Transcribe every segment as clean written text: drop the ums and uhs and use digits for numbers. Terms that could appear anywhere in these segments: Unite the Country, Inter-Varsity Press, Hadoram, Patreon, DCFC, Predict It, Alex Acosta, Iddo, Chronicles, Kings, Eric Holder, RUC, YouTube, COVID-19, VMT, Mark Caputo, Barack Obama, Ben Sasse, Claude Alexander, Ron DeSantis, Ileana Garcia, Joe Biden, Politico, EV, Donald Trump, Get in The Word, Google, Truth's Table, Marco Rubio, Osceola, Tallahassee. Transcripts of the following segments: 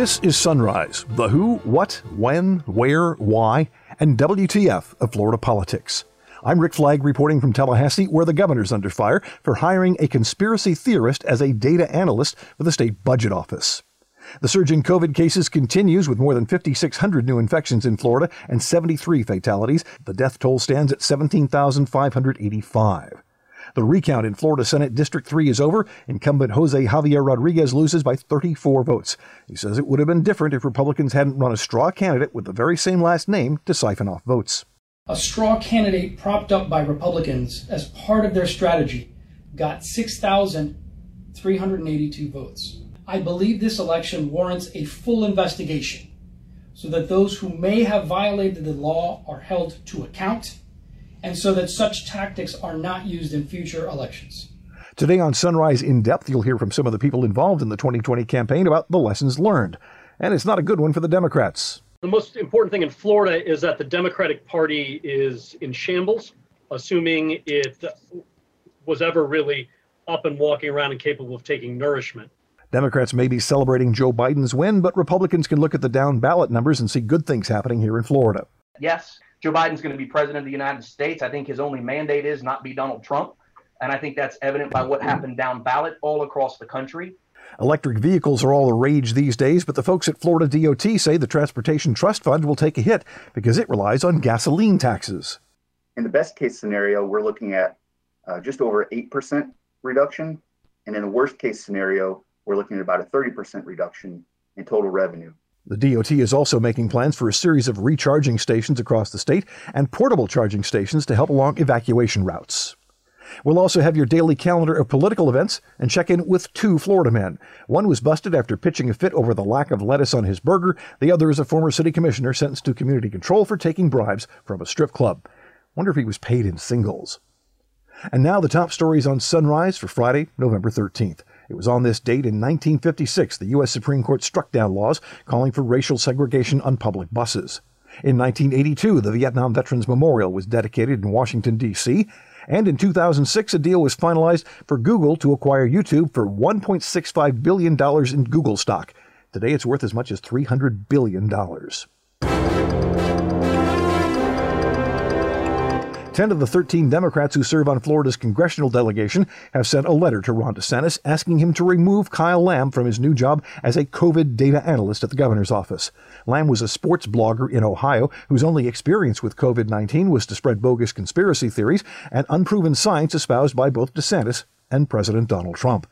This is Sunrise, the who, what, when, where, why, and WTF of Florida politics. I'm Rick Flagg reporting from Tallahassee, where the governor's under fire for hiring a conspiracy theorist as a data analyst for the state budget office. The surge in COVID cases continues with more than 5,600 new infections in Florida and 73 fatalities. The death toll stands at 17,585. The recount in Florida Senate District 3 is over. Incumbent Jose Javier Rodriguez loses by 34 votes. He says it would have been different if Republicans hadn't run a straw candidate with the very same last name to siphon off votes. A straw candidate propped up by Republicans as part of their strategy got 6,382 votes. I believe this election warrants a full investigation so that those who may have violated the law are held to account, and so that such tactics are not used in future elections. Today on Sunrise In Depth, you'll hear from some of the people involved in the 2020 campaign about the lessons learned. And it's not a good one for the Democrats. The most important thing in Florida is that the Democratic Party is in shambles, assuming it was ever really up and walking around and capable of taking nourishment. Democrats may be celebrating Joe Biden's win, but Republicans can look at the down ballot numbers and see good things happening here in Florida. Yes. Joe Biden's going to be president of the United States. I think his only mandate is not be Donald Trump. And I think that's evident by what happened down ballot all across the country. Electric vehicles are all the rage these days, but the folks at Florida DOT say the Transportation Trust Fund will take a hit because it relies on gasoline taxes. In the best case scenario, we're looking at just over 8% reduction. And in the worst case scenario, we're looking at about a 30% reduction in total revenue. The DOT is also making plans for a series of recharging stations across the state and portable charging stations to help along evacuation routes. We'll also have your daily calendar of political events and check in with two Florida men. One was busted after pitching a fit over the lack of lettuce on his burger. The other is a former city commissioner sentenced to community control for taking bribes from a strip club. Wonder if he was paid in singles. And now the top stories on Sunrise for Friday, November 13th. It was on this date in 1956 the U.S. Supreme Court struck down laws calling for racial segregation on public buses. In 1982, the Vietnam Veterans Memorial was dedicated in Washington, D.C., and in 2006, a deal was finalized for Google to acquire YouTube for $1.65 billion in Google stock. Today, it's worth as much as $300 billion. 10 of the 13 Democrats who serve on Florida's congressional delegation have sent a letter to Ron DeSantis asking him to remove Kyle Lamb from his new job as a COVID data analyst at the governor's office. Lamb was a sports blogger in Ohio whose only experience with COVID-19 was to spread bogus conspiracy theories and unproven science espoused by both DeSantis and President Donald Trump.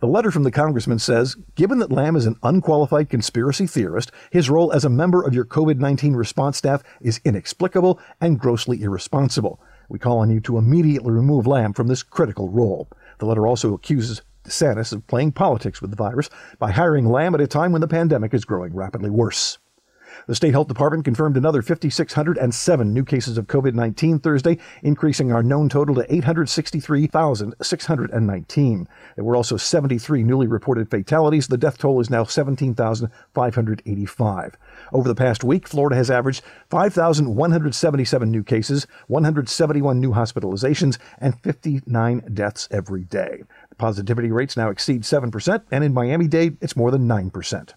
The letter from the congressman says, given that Lamb is an unqualified conspiracy theorist, his role as a member of your COVID-19 response staff is inexplicable and grossly irresponsible. We call on you to immediately remove Lamb from this critical role. The letter also accuses DeSantis of playing politics with the virus by hiring Lamb at a time when the pandemic is growing rapidly worse. The State Health Department confirmed another 5,607 new cases of COVID-19 Thursday, increasing our known total to 863,619. There were also 73 newly reported fatalities. The death toll is now 17,585. Over the past week, Florida has averaged 5,177 new cases, 171 new hospitalizations, and 59 deaths every day. The positivity rates now exceed 7%, and in Miami-Dade, it's more than 9%.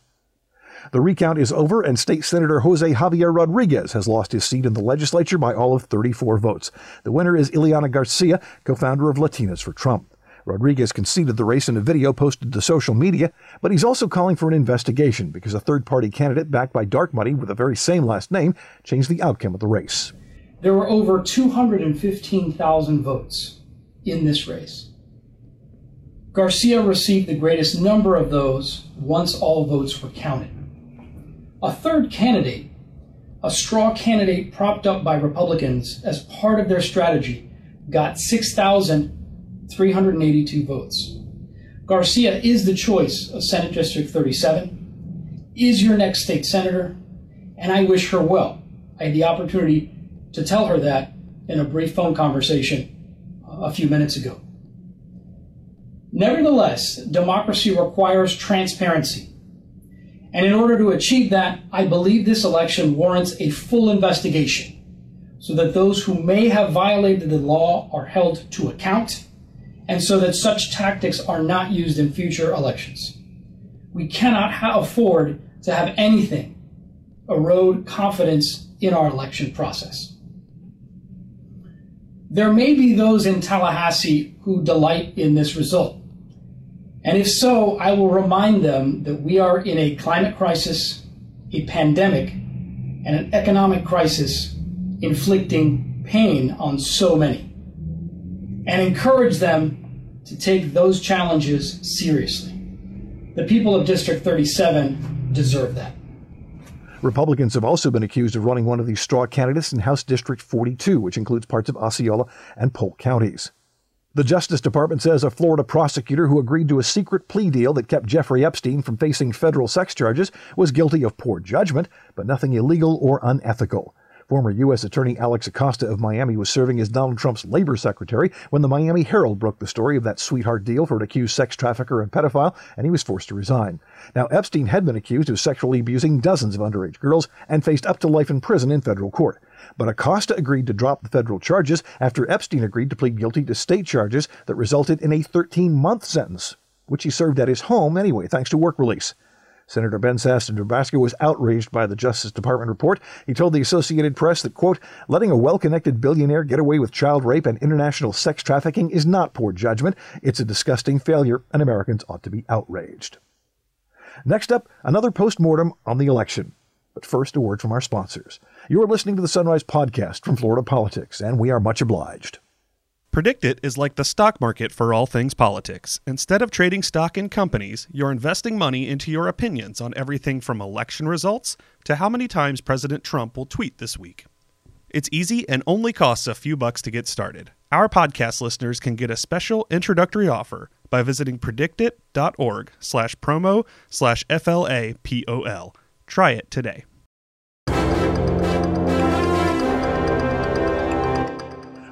The recount is over, and State Senator Jose Javier Rodriguez has lost his seat in the legislature by all of 34 votes. The winner is Ileana Garcia, co-founder of Latinas for Trump. Rodriguez conceded the race in a video posted to social media, but he's also calling for an investigation because a third-party candidate backed by dark money with the very same last name changed the outcome of the race. There were over 215,000 votes in this race. Garcia received the greatest number of those once all votes were counted. A third candidate, a straw candidate propped up by Republicans as part of their strategy, got 6,382 votes. Garcia is the choice of Senate District 37, is your next state senator, and I wish her well. I had the opportunity to tell her that in a brief phone conversation a few minutes ago. Nevertheless, democracy requires transparency. And in order to achieve that, I believe this election warrants a full investigation so that those who may have violated the law are held to account, and so that such tactics are not used in future elections. We cannot afford to have anything erode confidence in our election process. There may be those in Tallahassee who delight in this result. And if so, I will remind them that we are in a climate crisis, a pandemic, and an economic crisis inflicting pain on so many, and encourage them to take those challenges seriously. The people of District 37 deserve that. Republicans have also been accused of running one of these straw candidates in House District 42, which includes parts of Osceola and Polk counties. The Justice Department says a Florida prosecutor who agreed to a secret plea deal that kept Jeffrey Epstein from facing federal sex charges was guilty of poor judgment, but nothing illegal or unethical. Former U.S. Attorney Alex Acosta of Miami was serving as Donald Trump's labor secretary when the Miami Herald broke the story of that sweetheart deal for an accused sex trafficker and pedophile, and he was forced to resign. Now, Epstein had been accused of sexually abusing dozens of underage girls and faced up to life in prison in federal court. But Acosta agreed to drop the federal charges after Epstein agreed to plead guilty to state charges that resulted in a 13-month sentence, which he served at his home anyway, thanks to work release. Senator Ben Sasse of Nebraska was outraged by the Justice Department report. He told the Associated Press that, quote, letting a well-connected billionaire get away with child rape and international sex trafficking is not poor judgment. It's a disgusting failure, and Americans ought to be outraged. Next up, another postmortem on the election. But first, a word from our sponsors. You're listening to the Sunrise Podcast from Florida Politics, and we are much obliged. Predict It is like the stock market for all things politics. Instead of trading stock in companies, you're investing money into your opinions on everything from election results to how many times President Trump will tweet this week. It's easy and only costs a few bucks to get started. Our podcast listeners can get a special introductory offer by visiting predictit.org/promo/FLAPOL. Try it today.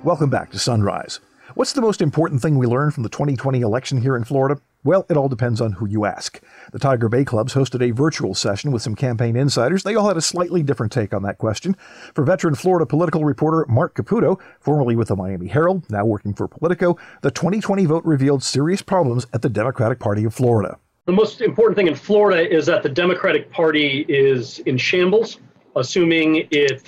Welcome back to Sunrise. What's the most important thing we learned from the 2020 election here in Florida? Well, it all depends on who you ask. The Tiger Bay Clubs hosted a virtual session with some campaign insiders. They all had a slightly different take on that question. For veteran Florida political reporter Mark Caputo, formerly with the Miami Herald, now working for Politico, the 2020 vote revealed serious problems at the Democratic Party of Florida. The most important thing in Florida is that the Democratic Party is in shambles, assuming it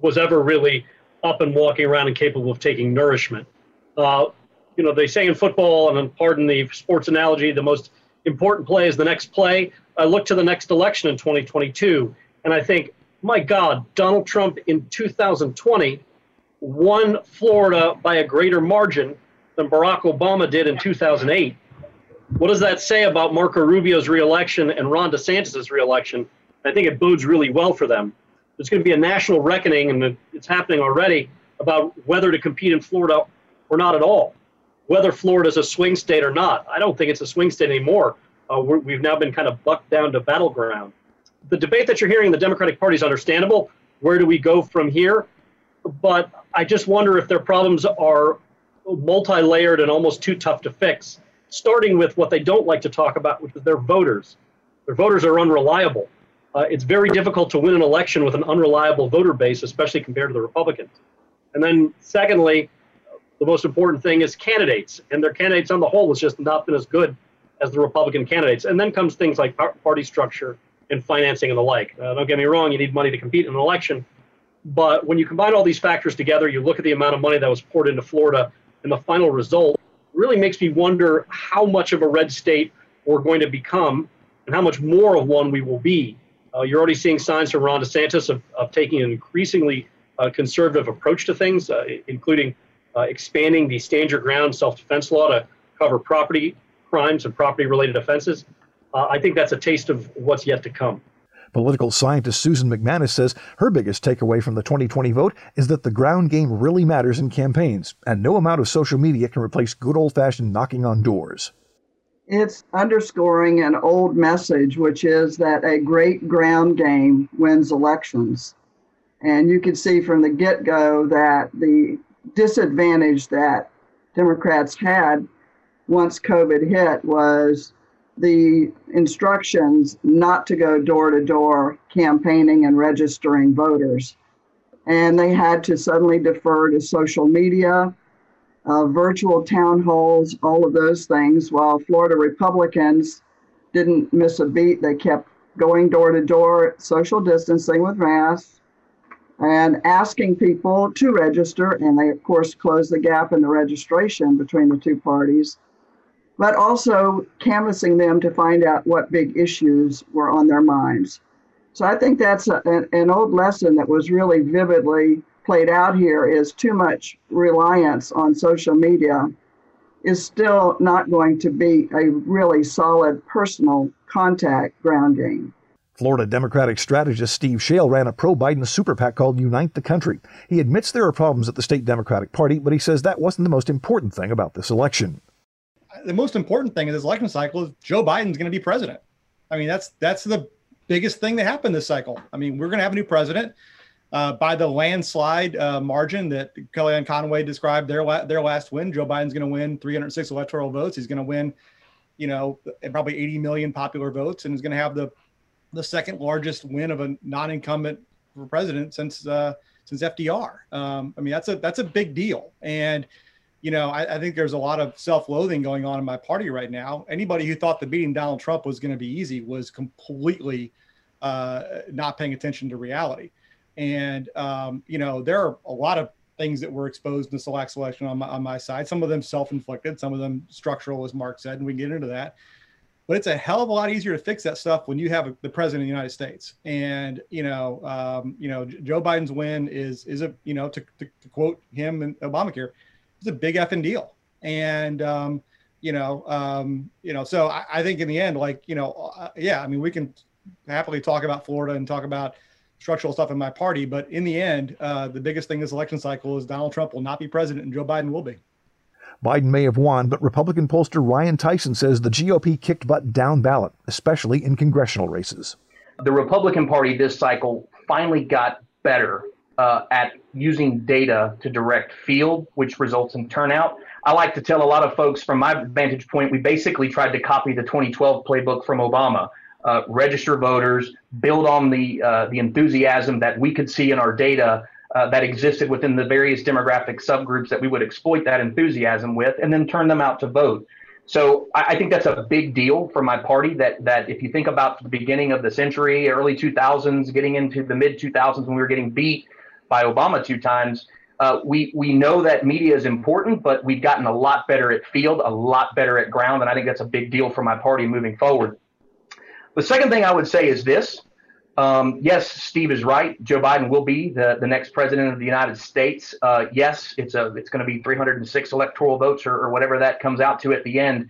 was ever really up and walking around and capable of taking nourishment. They say in football, and pardon the sports analogy, the most important play is the next play. I look to the next election in 2022, and I think, my God, Donald Trump in 2020 won Florida by a greater margin than Barack Obama did in 2008. What does that say about Marco Rubio's reelection and Ron DeSantis' reelection? I think it bodes really well for them. There's going to be a national reckoning, and it's happening already, about whether to compete in Florida or not at all, whether Florida's a swing state or not. I don't think it's a swing state anymore. We've now been kind of bucked down to battleground. The debate that you're hearing in the Democratic Party is understandable. Where do we go from here? But I just wonder if their problems are multi-layered and almost too tough to fix, starting with what they don't like to talk about, which is their voters. Their voters are unreliable. It's very difficult to win an election with an unreliable voter base, especially compared to the Republicans. And then secondly, the most important thing is candidates. And their candidates on the whole has just not been as good as the Republican candidates. And then comes things like party structure and financing and the like. Don't get me wrong, you need money to compete in an election. But when you combine all these factors together, you look at the amount of money that was poured into Florida, and the final result really makes me wonder how much of a red state we're going to become and how much more of one we will be. You're already seeing signs from Ron DeSantis of taking an increasingly conservative approach to things, including expanding the stand your ground self-defense law to cover property crimes and property-related offenses. I think that's a taste of what's yet to come. Political scientist Susan McManus says her biggest takeaway from the 2020 vote is that the ground game really matters in campaigns, and no amount of social media can replace good old-fashioned knocking on doors. It's underscoring an old message, which is that a great ground game wins elections. And you can see from the get-go that the disadvantage that Democrats had once COVID hit was the instructions not to go door-to-door campaigning and registering voters. And they had to suddenly defer to social media, virtual town halls, all of those things, while Florida Republicans didn't miss a beat. They kept going door to door, social distancing with masks, and asking people to register. And they, of course, closed the gap in the registration between the two parties, but also canvassing them to find out what big issues were on their minds. So I think that's an old lesson that was really vividly played out here, is too much reliance on social media is still not going to be a really solid personal contact ground game. Florida Democratic strategist Steve Schale ran a pro-Biden super PAC called Unite the Country. He admits there are problems at the state Democratic Party, but he says that wasn't the most important thing about this election. The most important thing in this election cycle is Joe Biden's going to be president. I mean, that's the biggest thing that happened this cycle. I mean, we're going to have a new president by the landslide margin that Kellyanne Conway described their last win. Joe Biden's going to win 306 electoral votes. He's going to win, you know, probably 80 million popular votes, and is going to have the second largest win of a non-incumbent president since FDR. I mean, that's a big deal. And, you know, I think there's a lot of self-loathing going on in my party right now. Anybody who thought that beating Donald Trump was going to be easy was completely not paying attention to reality. And, you know, there are a lot of things that were exposed in this last election on my side, some of them self-inflicted, some of them structural, as Mark said, and we can get into that. But it's a hell of a lot easier to fix that stuff when you have the president of the United States. And, you know, Joe Biden's win is a, you know, to quote him in Obamacare, it's a big effing deal. And, you know, so I think in the end, like, you know, yeah, I mean, we can happily talk about Florida and talk about structural stuff in my party. But in the end, the biggest thing this election cycle is Donald Trump will not be president and Joe Biden will be. Biden may have won, but Republican pollster Ryan Tyson says the GOP kicked butt down ballot, especially in congressional races. The Republican Party this cycle finally got better at using data to direct field, which results in turnout. I like to tell a lot of folks from my vantage point, we basically tried to copy the 2012 playbook from Obama. Register voters, build on the enthusiasm that we could see in our data that existed within the various demographic subgroups that we would exploit that enthusiasm with, and then turn them out to vote. So I think that's a big deal for my party, that if you think about the beginning of the century, early 2000s, getting into the mid 2000s when we were getting beat by Obama two times, we know that media is important, but we've gotten a lot better at field, a lot better at ground, and I think that's a big deal for my party moving forward. The second thing I would say is this. Yes, Steve is right. Joe Biden will be the next president of the United States. Yes, it's going to be 306 electoral votes or whatever that comes out to at the end.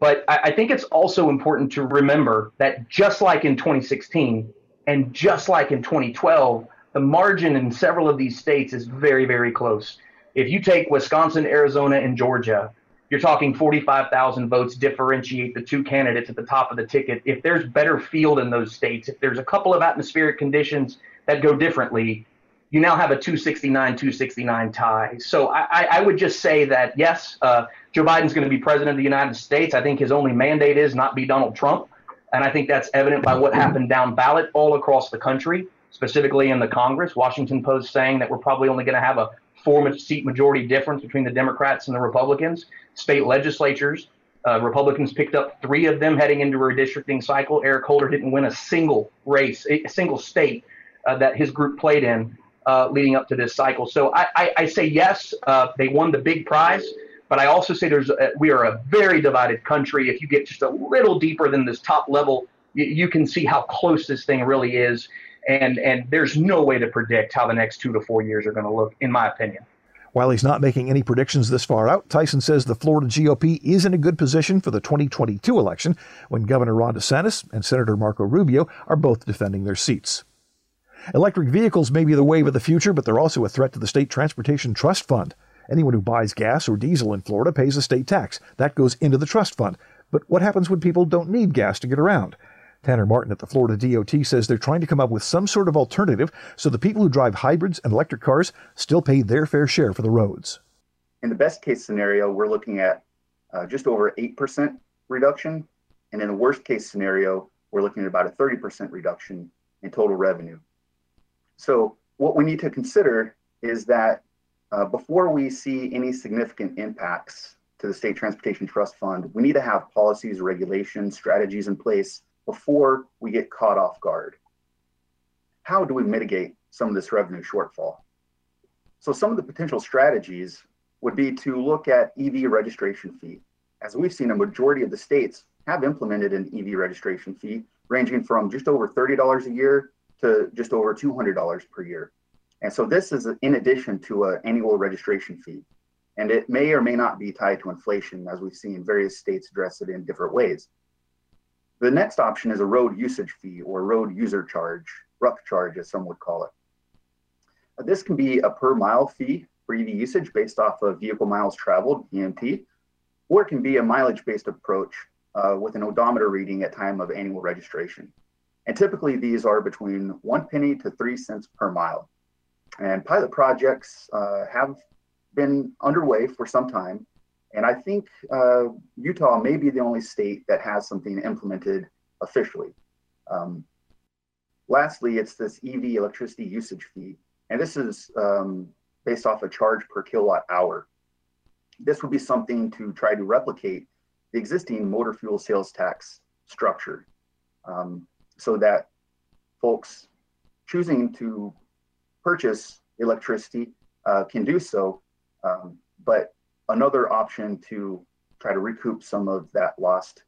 But I think it's also important to remember that just like in 2016 and just like in 2012, the margin in several of these states is very, very close. If you take Wisconsin, Arizona, and Georgia, you're talking 45,000 votes differentiate the two candidates at the top of the ticket. If there's better field in those states, if there's a couple of atmospheric conditions that go differently, you now have a 269-269 tie. So I would just say that, yes, Joe Biden's going to be president of the United States. I think his only mandate is not be Donald Trump. And I think that's evident by what happened down ballot all across the country, specifically in the Congress. Washington Post saying that we're probably only going to have a 4-seat majority difference between the Democrats and the Republicans. State legislatures, Republicans picked up 3 of them heading into a redistricting cycle. Eric Holder didn't win a single race, a single state that his group played in leading up to this cycle. So I say yes, they won the big prize, but I also say we are a very divided country. If you get just a little deeper than this top level, you can see how close this thing really is. And there's no way to predict how the next 2 to 4 years are going to look, in my opinion. While he's not making any predictions this far out, Tyson says the Florida GOP is in a good position for the 2022 election, when Governor Ron DeSantis and Senator Marco Rubio are both defending their seats. Electric vehicles may be the wave of the future, but they're also a threat to the state transportation trust fund. Anyone who buys gas or diesel in Florida pays a state tax. That goes into the trust fund. But what happens when people don't need gas to get around? Tanner Martin at the Florida DOT says they're trying to come up with some sort of alternative so the people who drive hybrids and electric cars still pay their fair share for the roads. In the best case scenario, we're looking at just over 8% reduction. And in the worst case scenario, we're looking at about a 30% reduction in total revenue. So what we need to consider is that before we see any significant impacts to the State Transportation Trust Fund, we need to have policies, regulations, strategies in place before we get caught off guard. How do we mitigate some of this revenue shortfall? So some of the potential strategies would be to look at EV registration fee. As we've seen, a majority of the states have implemented an EV registration fee ranging from just over $30 a year to just over $200 per year. And so this is in addition to an annual registration fee. And it may or may not be tied to inflation, as we've seen various states address it in different ways. The next option is a road usage fee or road user charge, RUC charge as some would call it. This can be a per mile fee for EV usage based off of vehicle miles traveled, VMT, or it can be a mileage-based approach with an odometer reading at time of annual registration. And typically these are between 1 penny to 3 cents per mile. And pilot projects have been underway for some time. And I think Utah may be the only state that has something implemented officially. Lastly, it's this EV electricity usage fee. And this is based off a charge per kilowatt hour. This would be something to try to replicate the existing motor fuel sales tax structure so that folks choosing to purchase electricity can do so, but another option to try to recoup some of that lost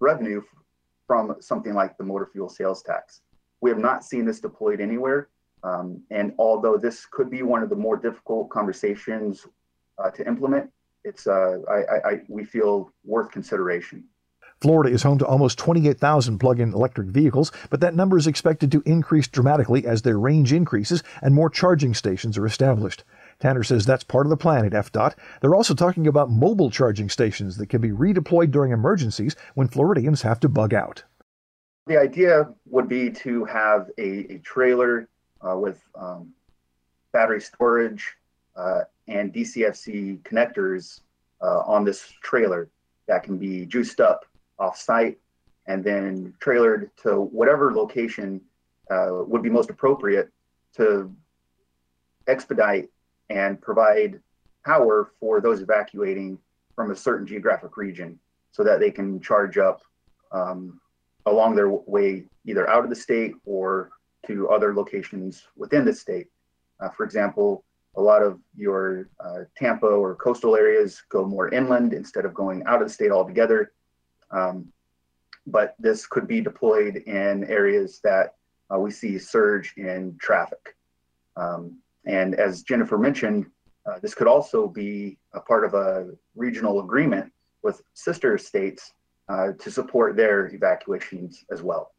revenue from something like the motor fuel sales tax. We have not seen this deployed anywhere. And although this could be one of the more difficult conversations to implement, it's we feel worth consideration. Florida is home to almost 28,000 plug-in electric vehicles, but that number is expected to increase dramatically as their range increases and more charging stations are established. Tanner says that's part of the plan at FDOT. They're also talking about mobile charging stations that can be redeployed during emergencies when Floridians have to bug out. The idea would be to have a trailer with battery storage and DCFC connectors on this trailer that can be juiced up off-site and then trailered to whatever location would be most appropriate to expedite and provide power for those evacuating from a certain geographic region so that they can charge up along their way, either out of the state or to other locations within the state. For example, a lot of your Tampa or coastal areas go more inland instead of going out of the state altogether. But this could be deployed in areas that we see surge in traffic. And as Jennifer mentioned, this could also be a part of a regional agreement with sister states to support their evacuations as well.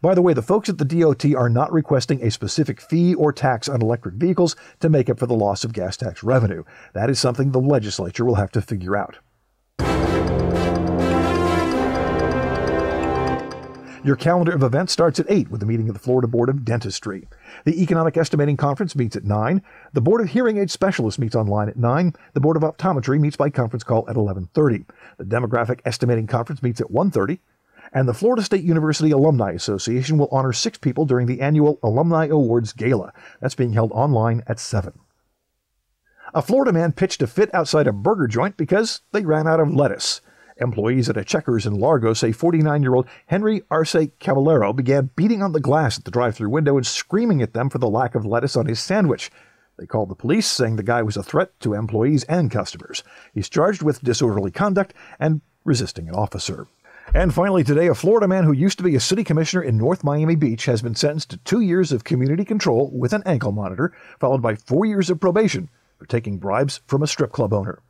By the way, the folks at the DOT are not requesting a specific fee or tax on electric vehicles to make up for the loss of gas tax revenue. That is something the legislature will have to figure out. Your calendar of events starts at 8 with a meeting of the Florida Board of Dentistry. The Economic Estimating Conference meets at 9. The Board of Hearing Aid Specialists meets online at 9. The Board of Optometry meets by conference call at 11:30. The Demographic Estimating Conference meets at 1:30. And the Florida State University Alumni Association will honor 6 people during the annual Alumni Awards Gala. That's being held online at 7. A Florida man pitched a fit outside a burger joint because they ran out of lettuce. Employees at a Checkers in Largo say 49-year-old Henry Arce Cavalero began beating on the glass at the drive-thru window and screaming at them for the lack of lettuce on his sandwich. They called the police, saying the guy was a threat to employees and customers. He's charged with disorderly conduct and resisting an officer. And finally today, a Florida man who used to be a city commissioner in North Miami Beach has been sentenced to 2 years of community control with an ankle monitor, followed by 4 years of probation for taking bribes from a strip club owner.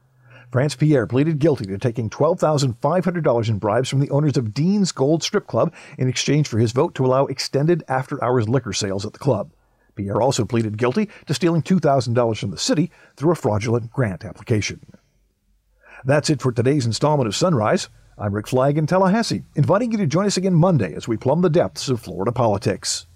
France Pierre pleaded guilty to taking $12,500 in bribes from the owners of Dean's Gold Strip Club in exchange for his vote to allow extended after-hours liquor sales at the club. Pierre also pleaded guilty to stealing $2,000 from the city through a fraudulent grant application. That's it for today's installment of Sunrise. I'm Rick Flagg in Tallahassee, inviting you to join us again Monday as we plumb the depths of Florida politics.